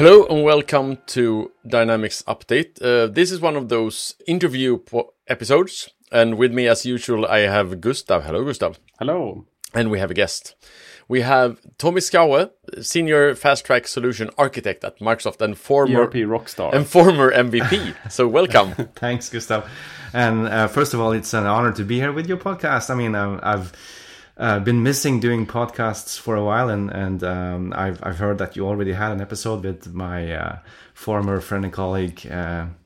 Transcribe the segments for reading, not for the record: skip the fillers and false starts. Hello and welcome to Dynamics Update. This is one of those interview episodes, and with me as usual I have Gustav. Hello Gustav. Hello. And we have a guest. We have Tommy Skauer, Senior FastTrack Solution Architect at Microsoft and former ERP rockstar and former MVP. So welcome. Thanks Gustav. And first of all, it's an honor to be here with your podcast. I mean, I've been missing doing podcasts for a while, and I've heard that you already had an episode with my former friend and colleague,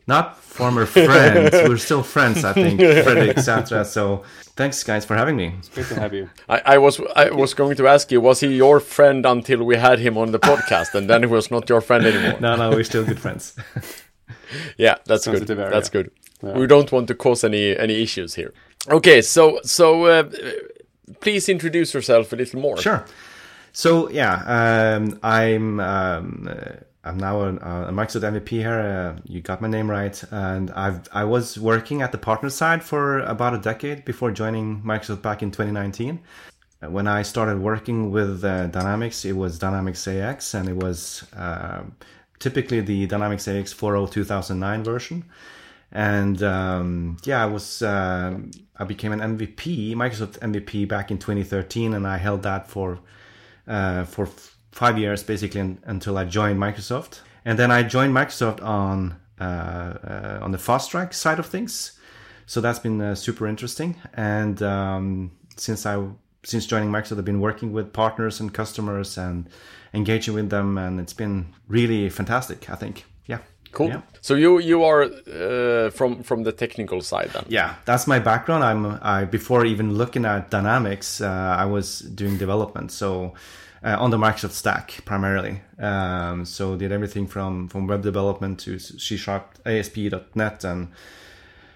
not former friend, we're still friends, I think, Fredrik Satra. So thanks guys for having me. It's great to have you. I was going to ask you, was he your friend until we had him on the podcast, and then he was not your friend anymore? No, we're still good friends. Yeah, that's good. That's good. Yeah. We don't want to cause any issues here. Okay, so please introduce yourself a little more. Sure. So yeah, I'm now a Microsoft MVP here. You got my name right, and I was working at the partner side for about a decade before joining Microsoft back in 2019. When I started working with Dynamics, it was Dynamics AX, and it was typically the Dynamics AX 4.0/2009 version. And I became an MVP, Microsoft MVP, back in 2013, and I held that for 5 years basically until I joined Microsoft. And then I joined Microsoft on the FastTrack side of things, so that's been super interesting. And since joining Microsoft, I've been working with partners and customers and engaging with them, and it's been really fantastic, I think. Yeah. Cool. Yeah. So you are from the technical side then? Yeah, that's my background. I before even looking at Dynamics, I was doing development. So on the Microsoft stack primarily. So did everything from web development to C# ASP.NET, and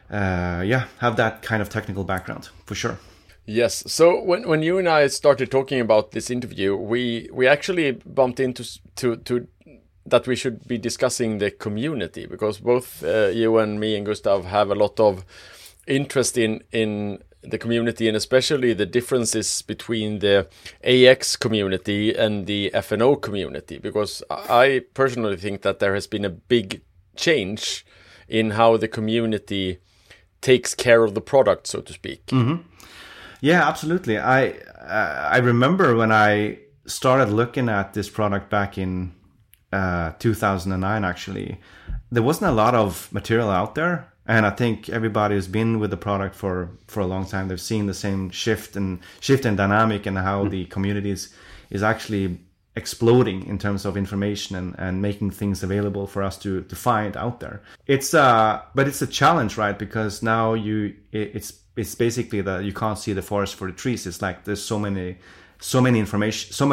have that kind of technical background for sure. Yes. So when you and I started talking about this interview, we actually bumped into that we should be discussing the community, because both you and me and Gustav have a lot of interest in the community, and especially the differences between the AX community and the FNO community, because I personally think that there has been a big change in how the community takes care of the product, so to speak. Mm-hmm. Yeah, absolutely. I remember when I started looking at this product back in 2009, actually, there wasn't a lot of material out there, and I think everybody who's been with the product for a long time, they've seen the same shift in dynamic and how the community is actually exploding in terms of information and making things available for us to find out there. But it's a challenge, right? Because now it's basically that you can't see the forest for the trees. It's like there's so much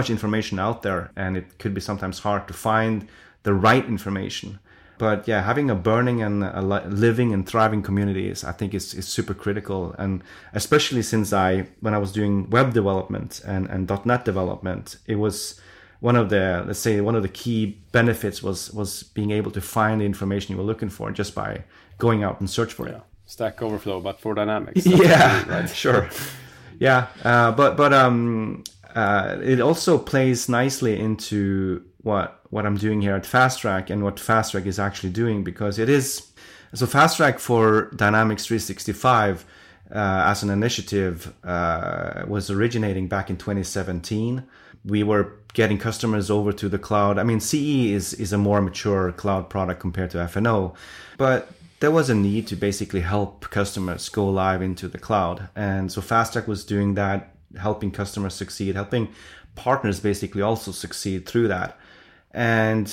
information out there, and it could be sometimes hard to find the right information. But yeah, having a burning and a living and thriving community is, I think, is super critical. And especially since when I was doing web development and .NET development, it was one of the key benefits was being able to find the information you were looking for just by going out and search for it. Stack Overflow, but for Dynamics. Yeah, really, right? Sure. Yeah, but it also plays nicely into what I'm doing here at FastTrack and what FastTrack is actually doing, because it is so FastTrack for Dynamics 365 as an initiative was originating back in 2017. We were getting customers over to the cloud. I mean, CE is a more mature cloud product compared to FNO, but there was a need to basically help customers go live into the cloud. And so FastTrack was doing that, helping customers succeed, helping partners basically also succeed through that. And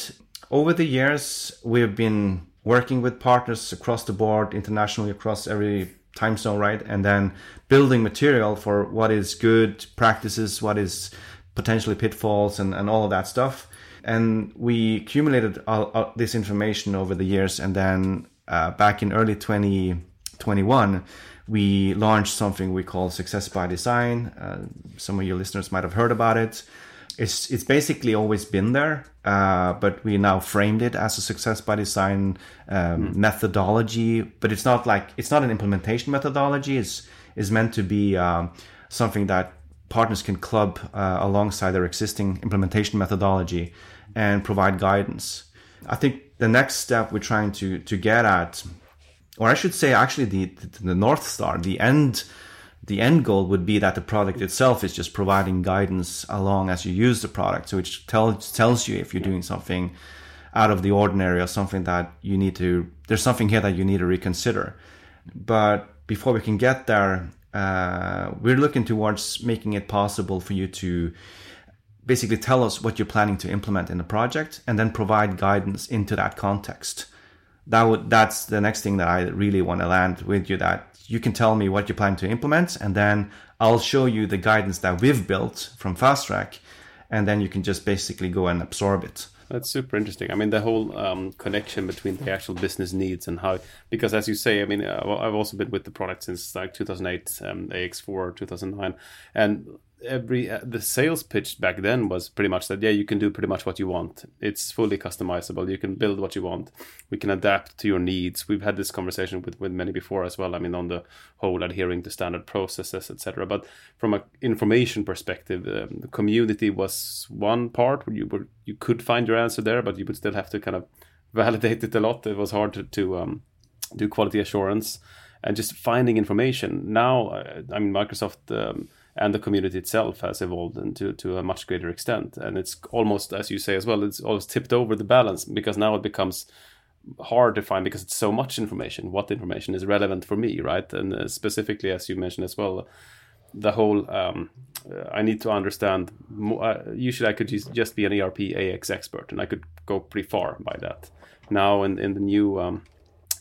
over the years, we have been working with partners across the board, internationally, across every time zone, right? And then building material for what is good practices, what is potentially pitfalls, and all of that stuff. And we accumulated all this information over the years, and then back in early 2021, we launched something we call Success by Design. Some of your listeners might have heard about it. It's basically always been there, but we now framed it as a Success by Design methodology. But it's not an implementation methodology. It's meant to be something that partners can club alongside their existing implementation methodology and provide guidance. I think the next step we're trying to get at, or I should say actually the North Star, the end goal would be that the product itself is just providing guidance along as you use the product. So it tells you if you're doing something out of the ordinary or something that you need to, there's something here that you need to reconsider. But before we can get there, we're looking towards making it possible for you to basically tell us what you're planning to implement in the project and then provide guidance into that context. That's the next thing that I really want to land with you, that you can tell me what you plan to implement, and then I'll show you the guidance that we've built from FastTrack, and then you can just basically go and absorb it. That's super interesting. I mean, the whole connection between the actual business needs and how, because as you say, I mean, I've also been with the product since like 2008, AX4, 2009, and the sales pitch back then was pretty much that, yeah, you can do pretty much what you want. It's fully customizable. You can build what you want. We can adapt to your needs. We've had this conversation with many before as well. I mean, on the whole, adhering to standard processes, etc. But from an information perspective, the community was one part where you could find your answer there, but you would still have to kind of validate it a lot. It was hard to do quality assurance and just finding information. Now, I mean, Microsoft... and the community itself has evolved into to a much greater extent. And it's almost, as you say as well, it's always tipped over the balance, because now it becomes hard to find because it's so much information. What information is relevant for me, right? And specifically, as you mentioned as well, the whole, I need to understand, usually I could just be an ERP AX expert, and I could go pretty far by that. Now in the new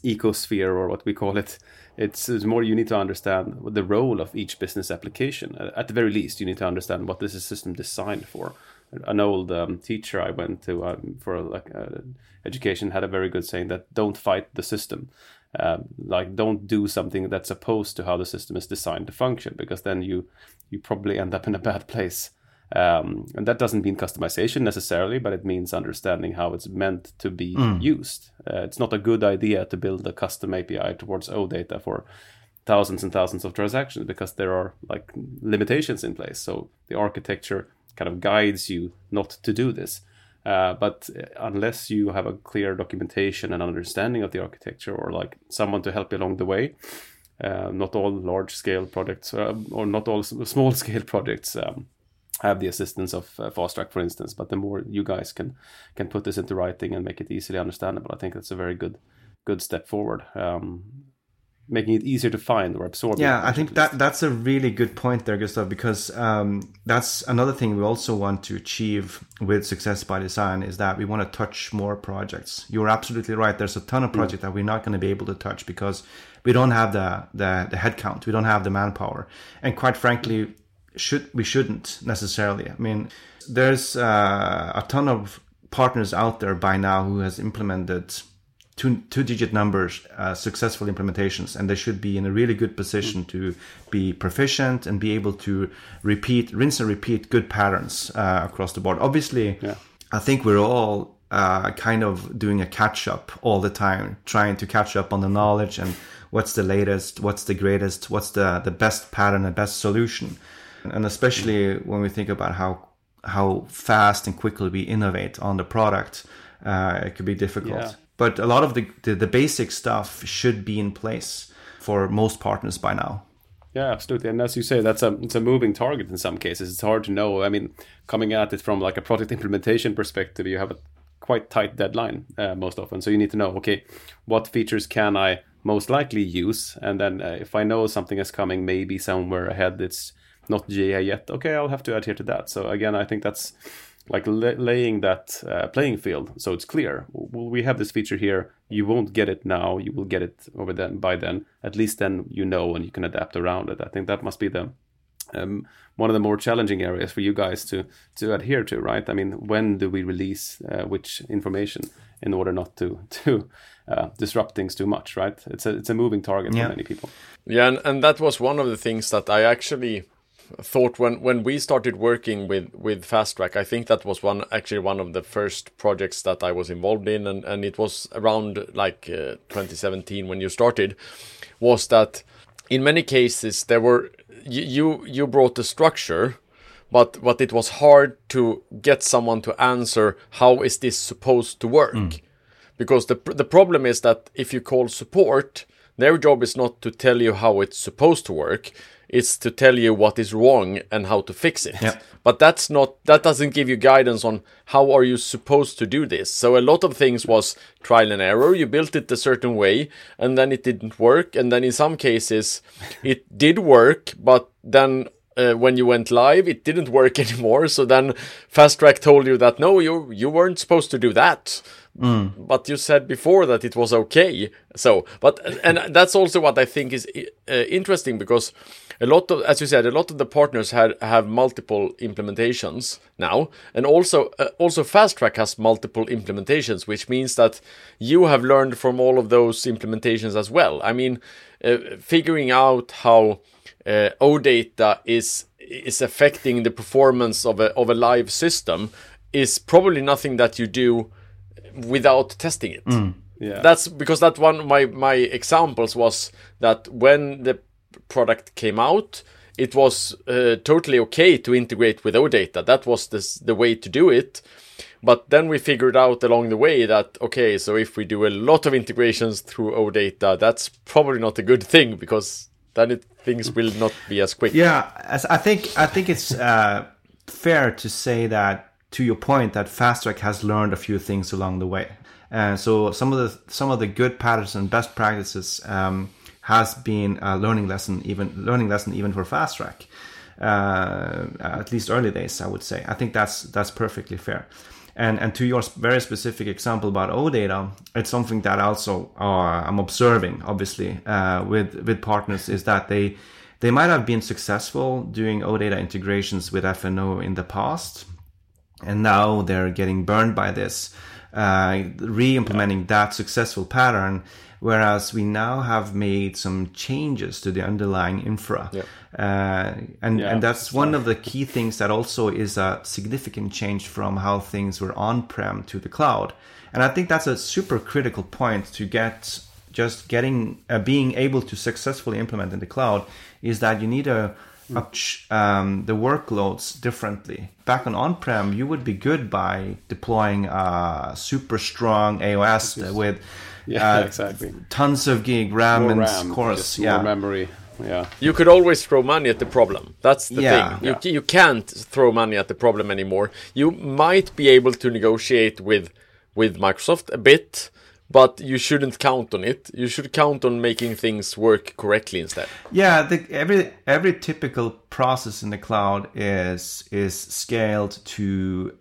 ecosphere, or what we call it, it's more you need to understand the role of each business application. At the very least, you need to understand what this is system designed for. An old teacher I went to education had a very good saying that don't fight the system. Like, don't do something that's opposed to how the system is designed to function, because then you probably end up in a bad place. And that doesn't mean customization necessarily, but it means understanding how it's meant to be used. It's not a good idea to build a custom API towards OData for thousands and thousands of transactions, because there are like limitations in place. So the architecture kind of guides you not to do this. But unless you have a clear documentation and understanding of the architecture, or like someone to help you along the way, not all large-scale projects or not all small-scale projects have the assistance of FastTrack, for instance, but the more you guys can put this into writing and make it easily understandable, I think that's a very good step forward, making it easier to find or absorb. Yeah, I think that's a really good point there, Gustav, because that's another thing we also want to achieve with Success by Design, is that we want to touch more projects. You're absolutely right. There's a ton of projects that we're not going to be able to touch because we don't have the headcount, we don't have the manpower, and quite frankly, we shouldn't necessarily. I mean, there's a ton of partners out there by now who has implemented two-digit numbers, successful implementations, and they should be in a really good position to be proficient and be able to rinse and repeat good patterns across the board. Obviously, yeah. I think we're all kind of doing a catch-up all the time, trying to catch up on the knowledge and what's the latest, what's the greatest, what's the best pattern, the best solution. And especially when we think about how fast and quickly we innovate on the product, it could be difficult. Yeah. But a lot of the basic stuff should be in place for most partners by now. Yeah, absolutely. And as you say, it's a moving target in some cases. It's hard to know. I mean, coming at it from like a product implementation perspective, you have a quite tight deadline most often. So you need to know, okay, what features can I most likely use? And then if I know something is coming, maybe somewhere ahead, it's not GA yet. Okay, I'll have to adhere to that. So again, I think that's like laying that playing field, so it's clear. We have this feature here. You won't get it now. You will get it over then. By then, at least then you know, and you can adapt around it. I think that must be the one of the more challenging areas for you guys to adhere to, right? I mean, when do we release which information in order not to disrupt things too much, right? It's a moving target for many people. Yeah, and that was one of the things that I actually thought when we started working with FastTrack. I think that was one of the first projects that I was involved in, and it was around like 2017 when you started, was that in many cases there were you brought the structure, but it was hard to get someone to answer how is this supposed to work. Because the problem is that if you call support, their job is not to tell you how it's supposed to work. It's to tell you what is wrong and how to fix it. Yep. But that doesn't give you guidance on how are you supposed to do this. So a lot of things was trial and error. You built it a certain way and then it didn't work. And then in some cases it did work, but then when you went live, it didn't work anymore. So then FastTrack told you that, no, you weren't supposed to do that. Mm. But you said before that it was okay. So, and that's also what I think is interesting, because a lot of the partners have multiple implementations now, and also FastTrack has multiple implementations, which means that you have learned from all of those implementations as well. I mean, figuring out how OData is affecting the performance of a live system is probably nothing that you do without testing it. Mm, yeah. That's because that one of my examples was that when the product came out, it was totally okay to integrate with OData. That was the way to do it. But then we figured out along the way that, okay, so if we do a lot of integrations through OData, that's probably not a good thing, because then things will not be as quick. Yeah, I think it's fair to say that, to your point, that FastTrack has learned a few things along the way, and so some of the good patterns and best practices has been a learning lesson even for FastTrack, at least early days, I would say. I think that's perfectly fair, and to your very specific example about OData, it's something that also I'm observing, obviously, with partners, is that they might have been successful doing OData integrations with FNO in the past. And now they're getting burned by this, re-implementing that successful pattern, whereas we now have made some changes to the underlying infra. Yep. And that's one of the key things that also is a significant change from how things were on-prem to the cloud. And I think that's a super critical point to get, just getting being able to successfully implement in the cloud, is that you need a the workloads differently. Back on-prem, you would be good by deploying a super strong AOS with tons of gig RAM more and RAM, cores, more memory. Yeah, you could always throw money at the problem. That's the thing. You can't throw money at the problem anymore. You might be able to negotiate with Microsoft a bit, but you shouldn't count on it. You should count on making things work correctly instead. Yeah, every typical process in the cloud is scaled to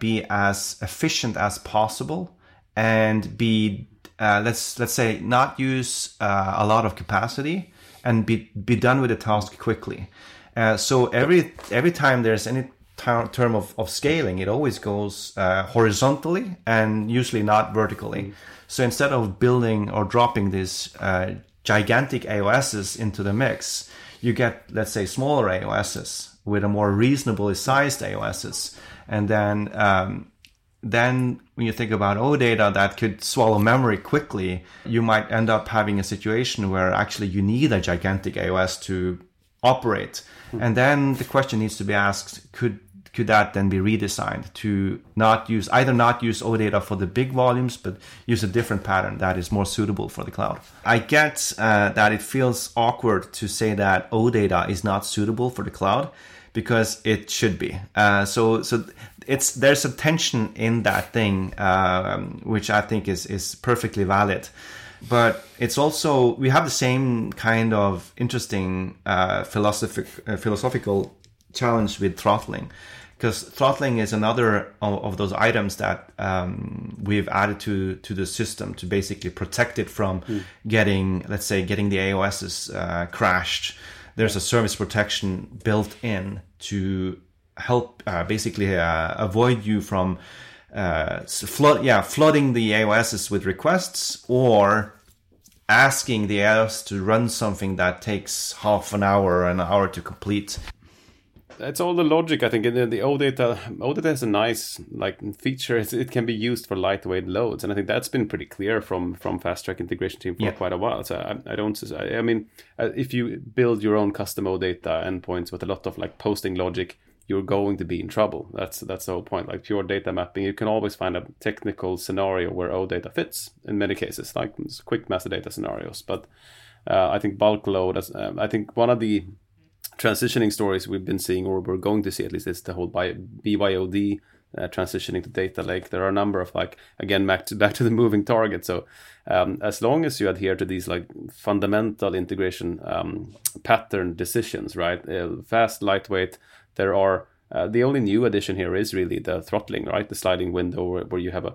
be as efficient as possible and be let's say not use a lot of capacity and be done with the task quickly. So every time there's any term of scaling, it always goes horizontally and usually not vertically. Mm-hmm. So instead of building or dropping these gigantic AOSs into the mix, you get, let's say, smaller AOSs with a more reasonably sized AOSs. And then when you think about OData that could swallow memory quickly, you might end up having a situation where actually you need a gigantic AOS to operate. Mm-hmm. And then the question needs to be asked, could that then be redesigned to not use OData for the big volumes, but use a different pattern that is more suitable for the cloud? I get that it feels awkward to say that OData is not suitable for the cloud, because it should be. So there's a tension in that thing, which I think is perfectly valid. But it's also, we have the same kind of interesting philosophical challenge with throttling. Because throttling is another of those items that we've added to the system to basically protect it from getting the AOSs crashed. There's a service protection built in to help avoid you from flooding the AOSs with requests, or asking the AOS to run something that takes half an hour or an hour to complete. It's all the logic, I think. The OData has a nice feature. It can be used for lightweight loads, and I think that's been pretty clear from FastTrack integration team for quite a while. So I mean, if you build your own custom OData endpoints with a lot of posting logic, you're going to be in trouble. That's the whole point. Like pure data mapping, you can always find a technical scenario where OData fits in many cases, like quick master data scenarios. But I think bulk load, I think one of the transitioning stories we've been seeing, or we're going to see at least, is the whole BYOD transitioning to data lake. There are a number of, like, again, back to the moving target. So as long as you adhere to these like fundamental integration pattern decisions, right? Fast, lightweight. There are the only new addition here is really the throttling, right? The sliding window where you have a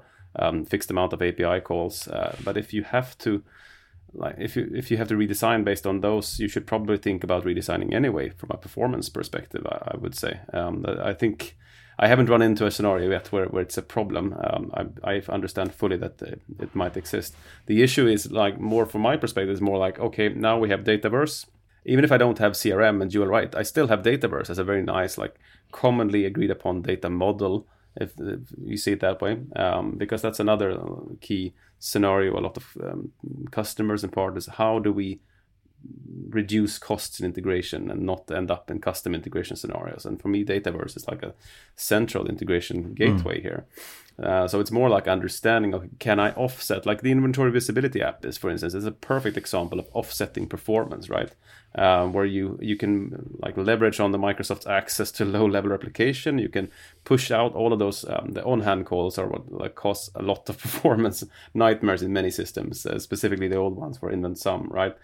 fixed amount of API calls. But if you have to, like, if you have to redesign based on those, you should probably think about redesigning anyway from a performance perspective. I would say. I think I haven't run into a scenario yet where it's a problem. I understand fully that it might exist. The issue is, like, more from my perspective, is more like, okay, now we have Dataverse. Even if I don't have CRM and dual write, I still have Dataverse as a very nice, like, commonly agreed upon data model, if you see it that way, because that's another key scenario. A lot of customers and partners, how do we reduce costs in integration and not end up in custom integration scenarios? And for me, Dataverse is like a central integration gateway here. So it's more like understanding of, can I offset, like the Inventory Visibility app is, for instance, is a perfect example of offsetting performance, right? Where you can, like, leverage on the Microsoft's access to low-level replication. You can push out all of those, the on-hand calls are what, like, cause a lot of performance nightmares in many systems, specifically the old ones for InventSum, right?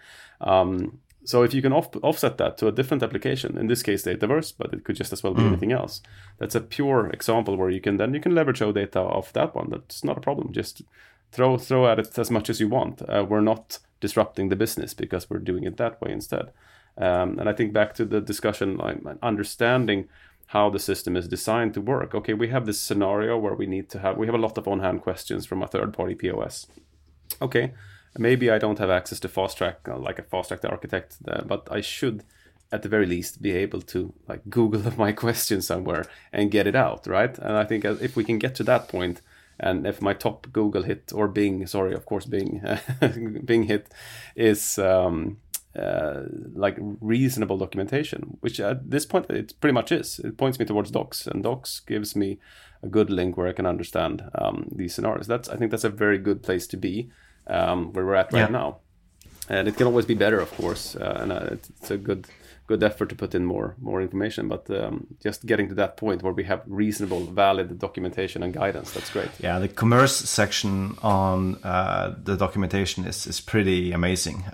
So if you can offset that to a different application, in this case Dataverse, but it could just as well be anything else. That's a pure example where you can leverage OData off that one. That's not a problem. Just throw at it as much as you want. We're not disrupting the business because we're doing it that way instead. And I think back to the discussion, like, understanding how the system is designed to work. Okay, we have this scenario where we have a lot of on-hand questions from a third-party POS. Okay. Maybe I don't have access to FastTrack, like a FastTrack architect, but I should, at the very least, be able to, like, Google my question somewhere and get it out, right? And I think if we can get to that point, and if my top Google hit, or Bing, Bing hit is like reasonable documentation, which at this point it pretty much is. It points me towards Docs, and Docs gives me a good link where I can understand these scenarios. I think that's a very good place to be. Where we're at right now, and it can always be better, of course, and it's a good effort to put in more information, but just getting to that point where we have reasonable, valid documentation and guidance, that's great. Yeah, the commerce section on the documentation is pretty amazing,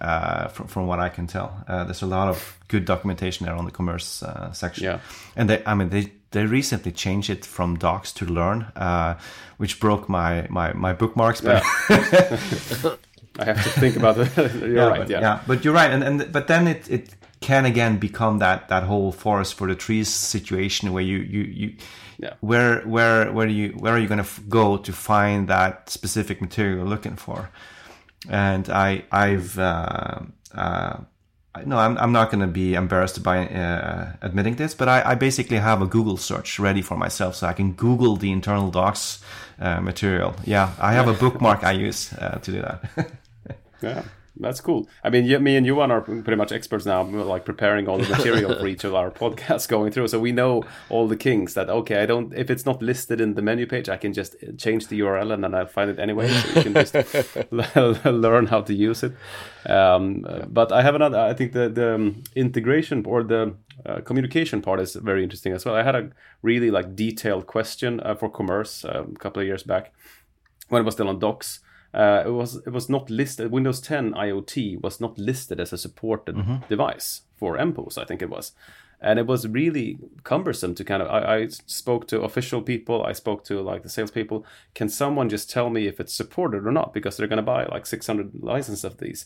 from what I can tell. There's a lot of good documentation there on the commerce section, and they recently changed it from Docs to Learn, which broke my bookmarks. But I have to think about it. But you're right, but then it can again become that whole forest for the trees situation where where are you going to go to find that specific material you're looking for? And I'm not going to be embarrassed by admitting this, but I basically have a Google search ready for myself, so I can Google the internal docs material. Yeah, I have a bookmark I use to do that. Yeah, that's cool. I mean, me and Johan are pretty much experts now, like preparing all the material for each of our podcasts going through. So we know all the kinks that, okay, if it's not listed in the menu page, I can just change the URL and then I'll find it anyway. So you can just learn how to use it. But I have another, I think the integration or the communication part is very interesting as well. I had a really, like, detailed question for commerce a couple of years back when it was still on Docs. It was not listed. Windows 10 IoT was not listed as a supported device for MPOS, I think it was. And it was really cumbersome to kind of, I spoke to official people, I spoke to, like, the salespeople. Can someone just tell me if it's supported or not? Because they're going to buy like 600 licenses of these.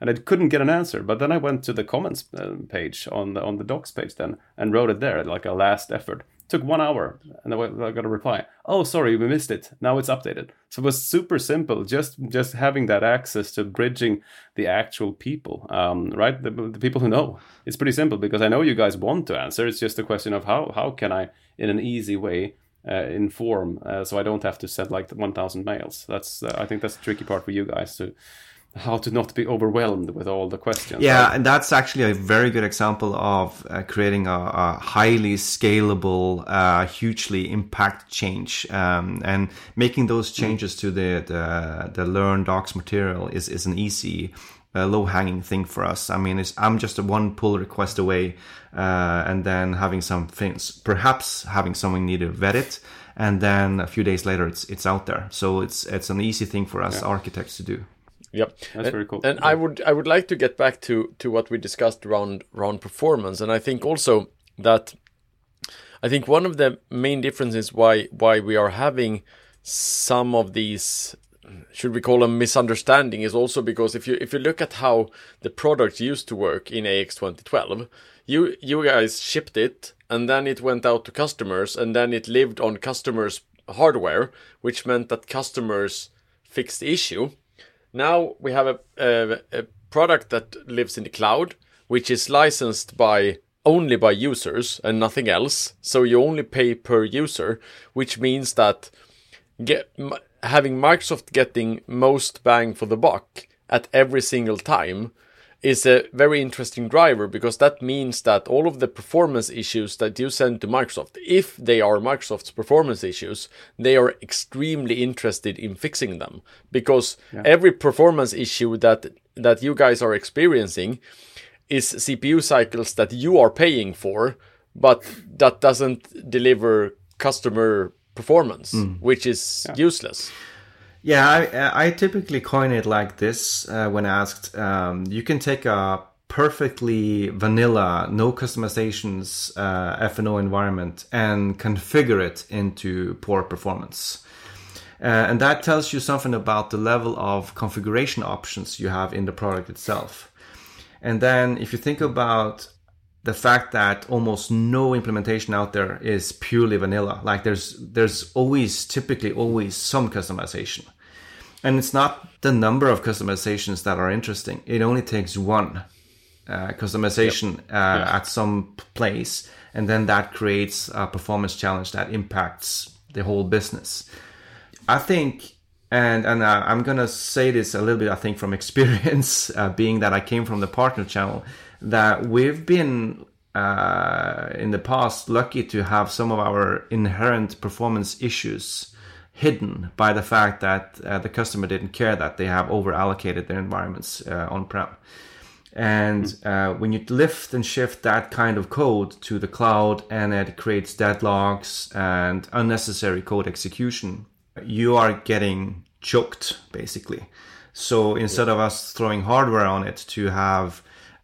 And I couldn't get an answer. But then I went to the comments page on the docs page then and wrote it there, like a last effort. Took 1 hour, and I got a reply. Oh, sorry, we missed it. Now it's updated. So it was super simple, just having that access to bridging the actual people, right? The people who know. It's pretty simple because I know you guys want to answer. It's just a question of how can I, in an easy way, inform so I don't have to send like 1,000 mails. I think that's the tricky part for you guys to how to not be overwhelmed with all the questions. Yeah, right? And that's actually a very good example of creating a highly scalable, hugely impact change. And making those changes to the Learn Docs material is an easy, low-hanging thing for us. I mean, I'm just a one pull request away, and then having some things, perhaps having someone need to vet it. And then a few days later, it's out there. So it's an easy thing for us architects to do. Yep, that's very cool. And I would like to get back to what we discussed around performance, and I think also that one of the main differences why we are having some of these, should we call them misunderstanding, is also because if you look at how the product used to work in AX 2012, you guys shipped it and then it went out to customers and then it lived on customers' hardware, which meant that customers fixed the issue. Now we have a product that lives in the cloud, which is licensed only by users and nothing else. So you only pay per user, which means that having Microsoft getting most bang for the buck at every single time is a very interesting driver, because that means that all of the performance issues that you send to Microsoft, if they are Microsoft's performance issues, they are extremely interested in fixing them, because every performance issue that you guys are experiencing is CPU cycles that you are paying for, but that doesn't deliver customer performance, which is useless. Yeah, I typically coin it like this when asked. You can take a perfectly vanilla, no customizations FNO environment and configure it into poor performance. And that tells you something about the level of configuration options you have in the product itself. And then if you think about the fact that almost no implementation out there is purely vanilla, like there's typically always some customization, and it's not the number of customizations that are interesting. It only takes one customization at some place, and then that creates a performance challenge that impacts the whole business. I think, and I'm gonna say this a little bit, I think from experience, being that I came from the partner channel, that we've been in the past lucky to have some of our inherent performance issues hidden by the fact that the customer didn't care that they have over allocated their environments on-prem. And when you lift and shift that kind of code to the cloud, and it creates deadlocks and unnecessary code execution, you are getting choked basically. So instead of us throwing hardware on it to have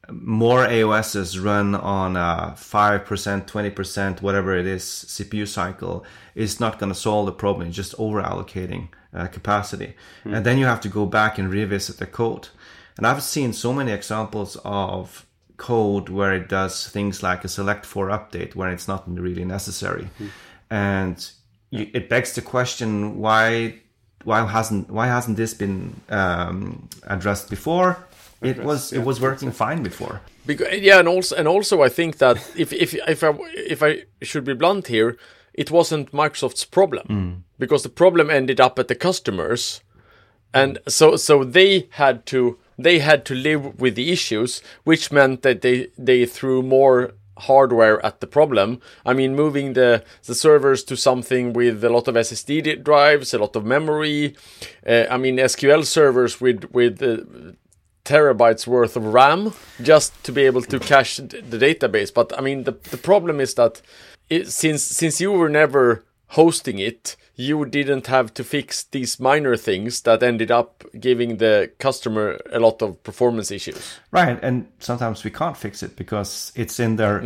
more AOSs run on a 5%, 20%, whatever it is, CPU cycle, is not going to solve the problem. It's just over-allocating capacity. And then you have to go back and revisit the code. And I've seen so many examples of code where it does things like a select for update when it's not really necessary. And it begs the question, why hasn't this been addressed before? It was working fine before. And also I think that if I should be blunt here, it wasn't Microsoft's problem, because the problem ended up at the customers, and so they had to live with the issues, which meant that they threw more hardware at the problem. I mean, moving the servers to something with a lot of SSD drives, a lot of memory. I mean, SQL servers with terabytes worth of RAM just to be able to cache the database. But I mean, the problem is that since you were never hosting it, you didn't have to fix these minor things that ended up giving the customer a lot of performance issues. Right, and sometimes we can't fix it because it's in their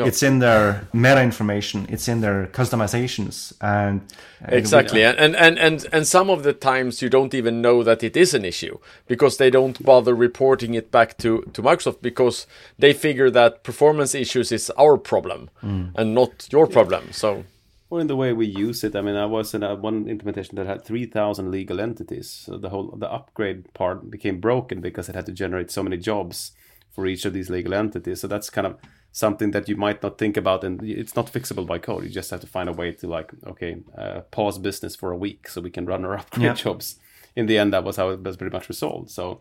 meta information, it's in their customizations, and exactly. And some of the times you don't even know that it is an issue because they don't bother reporting it back to Microsoft, because they figure that performance issues is our problem and not your problem. So. Or in the way we use it. I mean, I was in one implementation that had 3,000 legal entities. So the upgrade part became broken because it had to generate so many jobs for each of these legal entities. So that's kind of something that you might not think about, and it's not fixable by code. You just have to find a way to pause business for a week so we can run our upgrade jobs. In the end, that was how it was pretty much resolved. So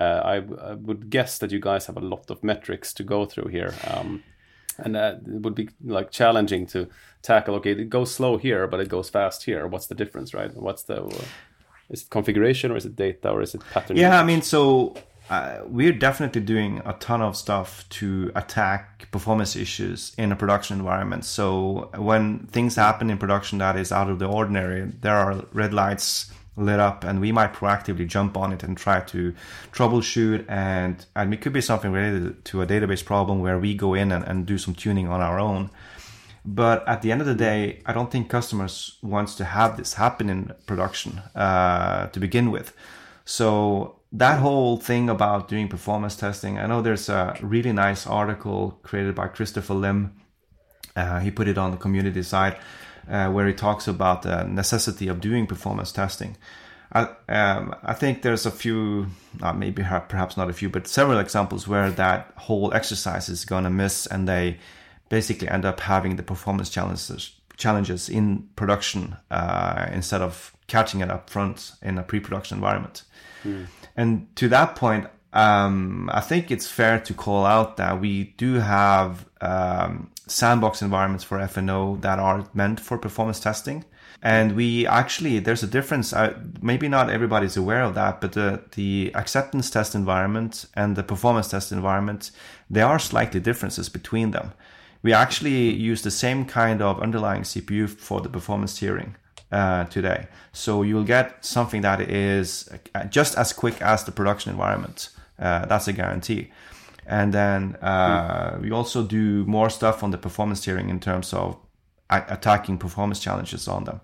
I would guess that you guys have a lot of metrics to go through here. And it would be like challenging to tackle, okay, it goes slow here, but it goes fast here. What's the difference, right? What's the, is it configuration or is it data or is it pattern? Yeah, I mean, so we're definitely doing a ton of stuff to attack performance issues in a production environment. So when things happen in production that is out of the ordinary, there are red lights lit up and we might proactively jump on it and try to troubleshoot, and it could be something related to a database problem where we go in and do some tuning on our own. But at the end of the day, I don't think customers wants to have this happen in production to begin with. So that whole thing about doing performance testing, I know there's a really nice article created by Christopher Lim. He put it on the community side, where he talks about the necessity of doing performance testing. I think there's a few, maybe perhaps not a few, but several examples where that whole exercise is going to miss, and they basically end up having the performance challenges in production instead of catching it up front in a pre-production environment. Mm. And to that point, I think it's fair to call out that we do have sandbox environments for FNO that are meant for performance testing. And we actually, there's a difference. Maybe not everybody's aware of that, but the acceptance test environment and the performance test environment, there are slightly differences between them. We actually use the same kind of underlying CPU for the performance tiering today. So you'll get something that is just as quick as the production environment. That's a guarantee. And then we also do more stuff on the performance tiering in terms of attacking performance challenges on them.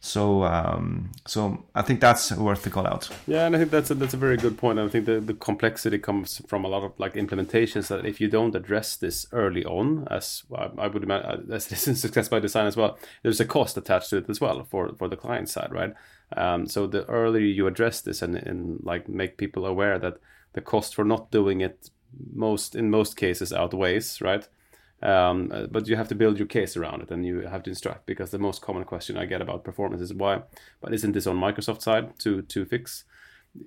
So so I think that's worth to call out. Yeah, and I think that's a very good point. I think the complexity comes from a lot of like implementations that if you don't address this early on, as I would imagine, as this is Success by Design as well, there's a cost attached to it as well for the client side, right? So the earlier you address this and like make people aware that the cost for not doing it in most cases outweighs, right? But you have to build your case around it, and you have to instruct, because the most common question I get about performance is why, but isn't this on Microsoft side to fix?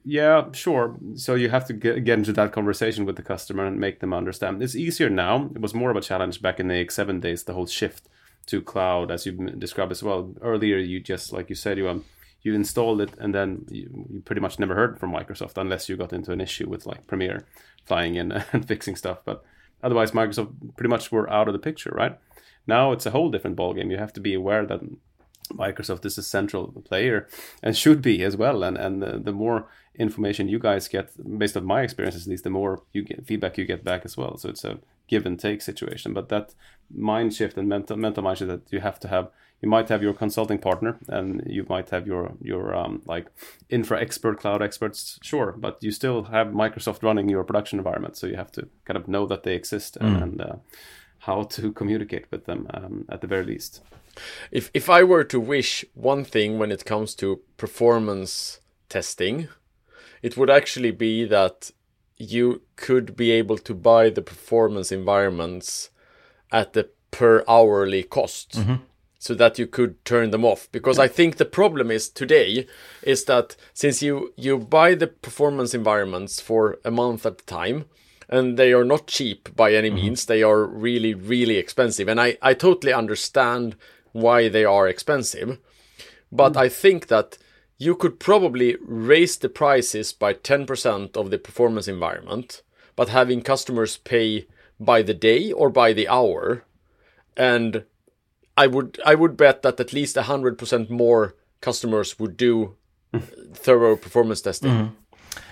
Yeah, sure. So you have to get into that conversation with the customer and make them understand. It's easier now. It was more of a challenge back in the X7 days, the whole shift to cloud, as you described as well. Earlier, you just, like you said, you installed it, and then you pretty much never heard from Microsoft unless you got into an issue with like Premiere flying in and fixing stuff. But otherwise, Microsoft pretty much were out of the picture, right? Now it's a whole different ballgame. You have to be aware that Microsoft is a central player and should be as well. And the more information you guys get, based on my experiences at least, the more you get feedback you get back as well. So it's a give and take situation. But that mind shift and mental mind shift that you have to have. You might have your consulting partner, and you might have your like infra expert, cloud experts, sure, but you still have Microsoft running your production environment, so you have to kind of know that they exist and how to communicate with them at the very least. If I were to wish one thing when it comes to performance testing, it would actually be that you could be able to buy the performance environments at the per hourly cost. Mm-hmm. So that you could turn them off. Because I think the problem is today is that since you buy the performance environments for a month at a time, and they are not cheap by any means, they are really, really expensive. And I totally understand why they are expensive. But I think that you could probably raise the prices by 10% of the performance environment, but having customers pay by the day or by the hour, and I would bet that at least 100% more customers would do thorough performance testing. Mm-hmm.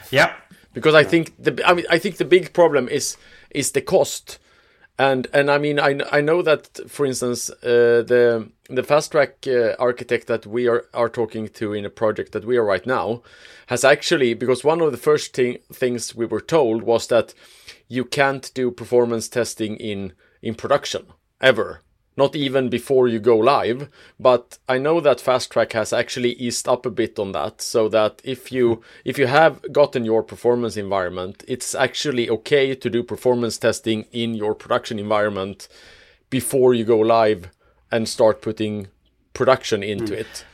Yeah, because I think the big problem is the cost, and I mean I know that, for instance, the FastTrack architect that we are talking to in a project that we are right now has actually, because one of the first things we were told was that you can't do performance testing in production ever. Not even before you go live, but I know that FastTrack has actually eased up a bit on that, so that if you have gotten your performance environment, it's actually okay to do performance testing in your production environment before you go live and start putting production into it.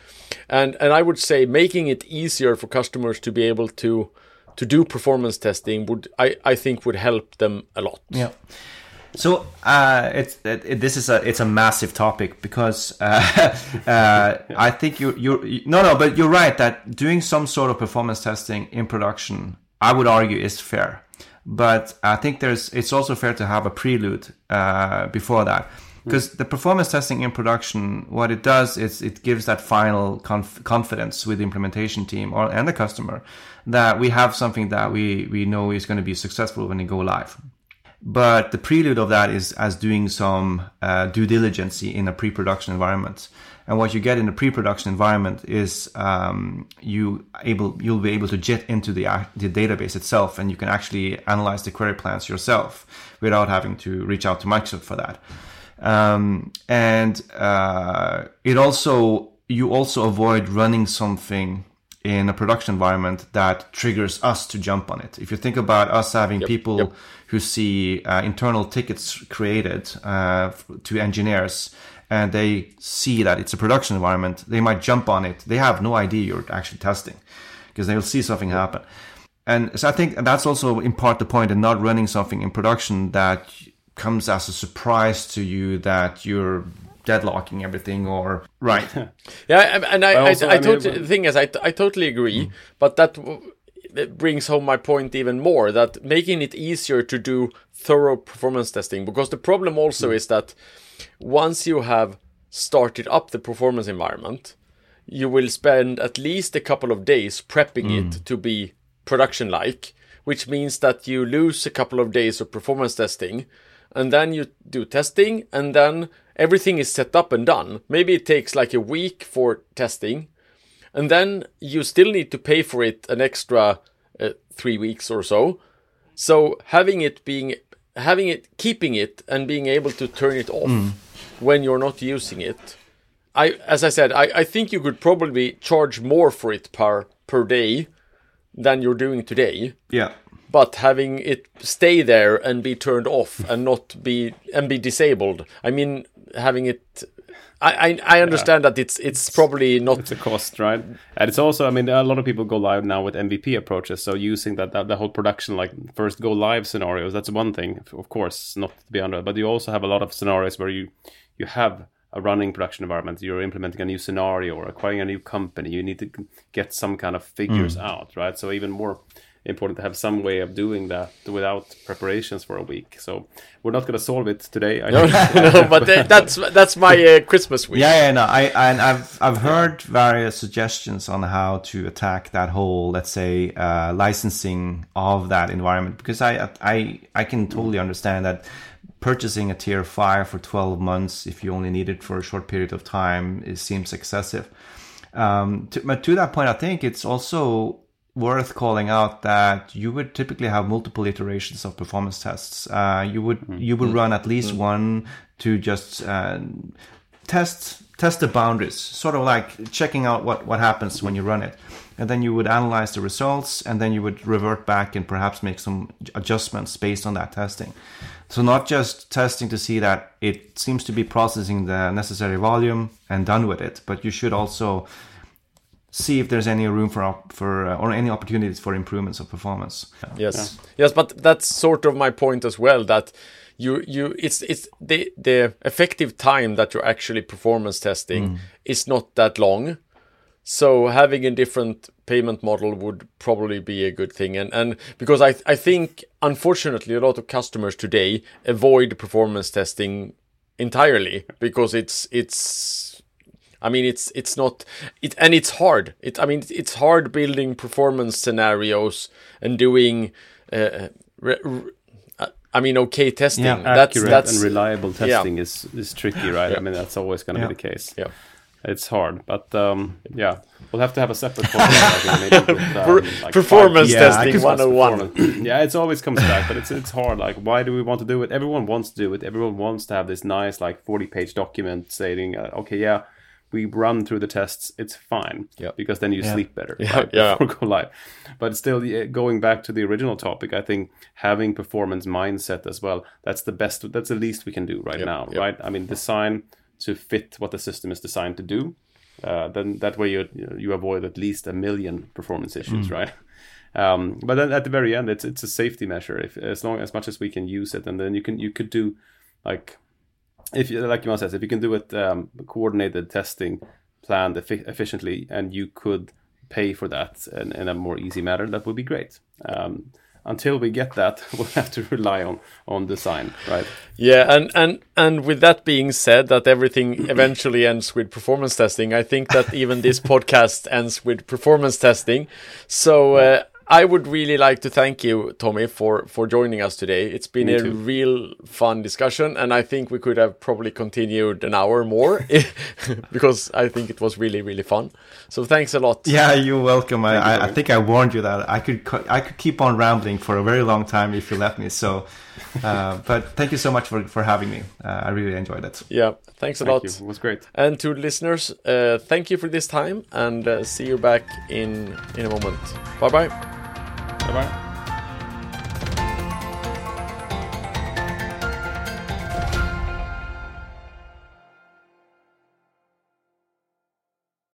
And I would say making it easier for customers to be able to to do performance testing would I think would help them a lot. Yeah. So it's a massive topic because I think but you're right that doing some sort of performance testing in production, I would argue, is fair. But I think it's also fair to have a prelude before that, because the performance testing in production, what it does is it gives that final confidence with the implementation team and the customer that we have something that we know is going to be successful when they go live. But the prelude of that is as doing some due diligence in a pre-production environment. And what you get in a pre-production environment is you'll be able to jet into the database itself, and you can actually analyze the query plans yourself without having to reach out to Microsoft for that. You also avoid running something in a production environment that triggers us to jump on it. If you think about us having people who see internal tickets created to engineers, and they see that it's a production environment, they might jump on it. They have no idea you're actually testing, because they will see something happen. And so I think that's also in part the point of not running something in production that comes as a surprise to you that you're deadlocking everything, or right? Yeah, and I totally agree, but that brings home my point even more, that making it easier to do thorough performance testing, because the problem also is that once you have started up the performance environment, you will spend at least a couple of days prepping it to be production-like, which means that you lose a couple of days of performance testing, and then you do testing, and then everything is set up and done. Maybe it takes like a week for testing, and then you still need to pay for it an extra 3 weeks or so. So keeping it and being able to turn it off when you're not using it. As I said, I think you could probably charge more for it per day than you're doing today. Yeah. But having it stay there and be turned off and not be disabled. I mean, having it. I understand that it's probably not. It's a cost, right? And it's also, I mean, a lot of people go live now with MVP approaches. So using that the whole production, like first go live scenarios, that's one thing, of course, not to be under. But you also have a lot of scenarios where you have a running production environment. You're implementing a new scenario or acquiring a new company. You need to get some kind of figures out, right? So even more important to have some way of doing that without preparations for a week. So we're not going to solve it today. No, but that's my Christmas week. I've heard various suggestions on how to attack that whole, let's say, licensing of that environment, because I can totally understand that purchasing a tier 5 for 12 months if you only need it for a short period of time, it seems excessive. But to that point, I think it's also worth calling out that you would typically have multiple iterations of performance tests. You would run at least one to just test the boundaries, sort of like checking out what happens when you run it. And then you would analyze the results, and then you would revert back and perhaps make some adjustments based on that testing. So not just testing to see that it seems to be processing the necessary volume and done with it, but you should also see if there's any room for any opportunities for improvements of performance. Yes, yes, but that's sort of my point as well. That it's the effective time that you're actually performance testing is not that long. So having a different payment model would probably be a good thing. And because I think unfortunately a lot of customers today avoid performance testing entirely because it's hard. It's hard building performance scenarios and doing okay testing. Yeah, accurate and reliable testing is tricky, right? Yeah. I mean, that's always going to be the case. Yeah. It's hard, but we'll have to have a separate podcast. Performance testing 101. Yeah, it always comes back, but it's hard. Like, why do we want to do it? Everyone wants to do it. Everyone wants to have this nice, like, 40-page document saying, we run through the tests. It's fine, because then you sleep better before go live. But still, going back to the original topic, I think having performance mindset as well. That's the best. That's the least we can do right now, right? I mean, design to fit what the system is designed to do, then that way you avoid at least 1 million performance issues, right? But then at the very end, it's a safety measure. If as long as much as we can use it, and then you could do like Johan says, if you can do it coordinated testing planned efficiently, and you could pay for that in a more easy manner, that would be great. Until we get that, we'll have to rely on design, right? Yeah, and with that being said, that everything eventually ends with performance testing. I think that even this podcast ends with performance testing. So I would really like to thank you, Tommy, for joining us today. It's been a real fun discussion, and I think we could have probably continued an hour more because I think it was really, really fun. So thanks a lot. Yeah, you're welcome. I think I warned you that I could keep on rambling for a very long time if you let me. So, but thank you so much for having me. I really enjoyed it. Yeah, thanks a lot. It was great. And to listeners, thank you for this time, and see you back in a moment. Bye-bye. Bye-bye.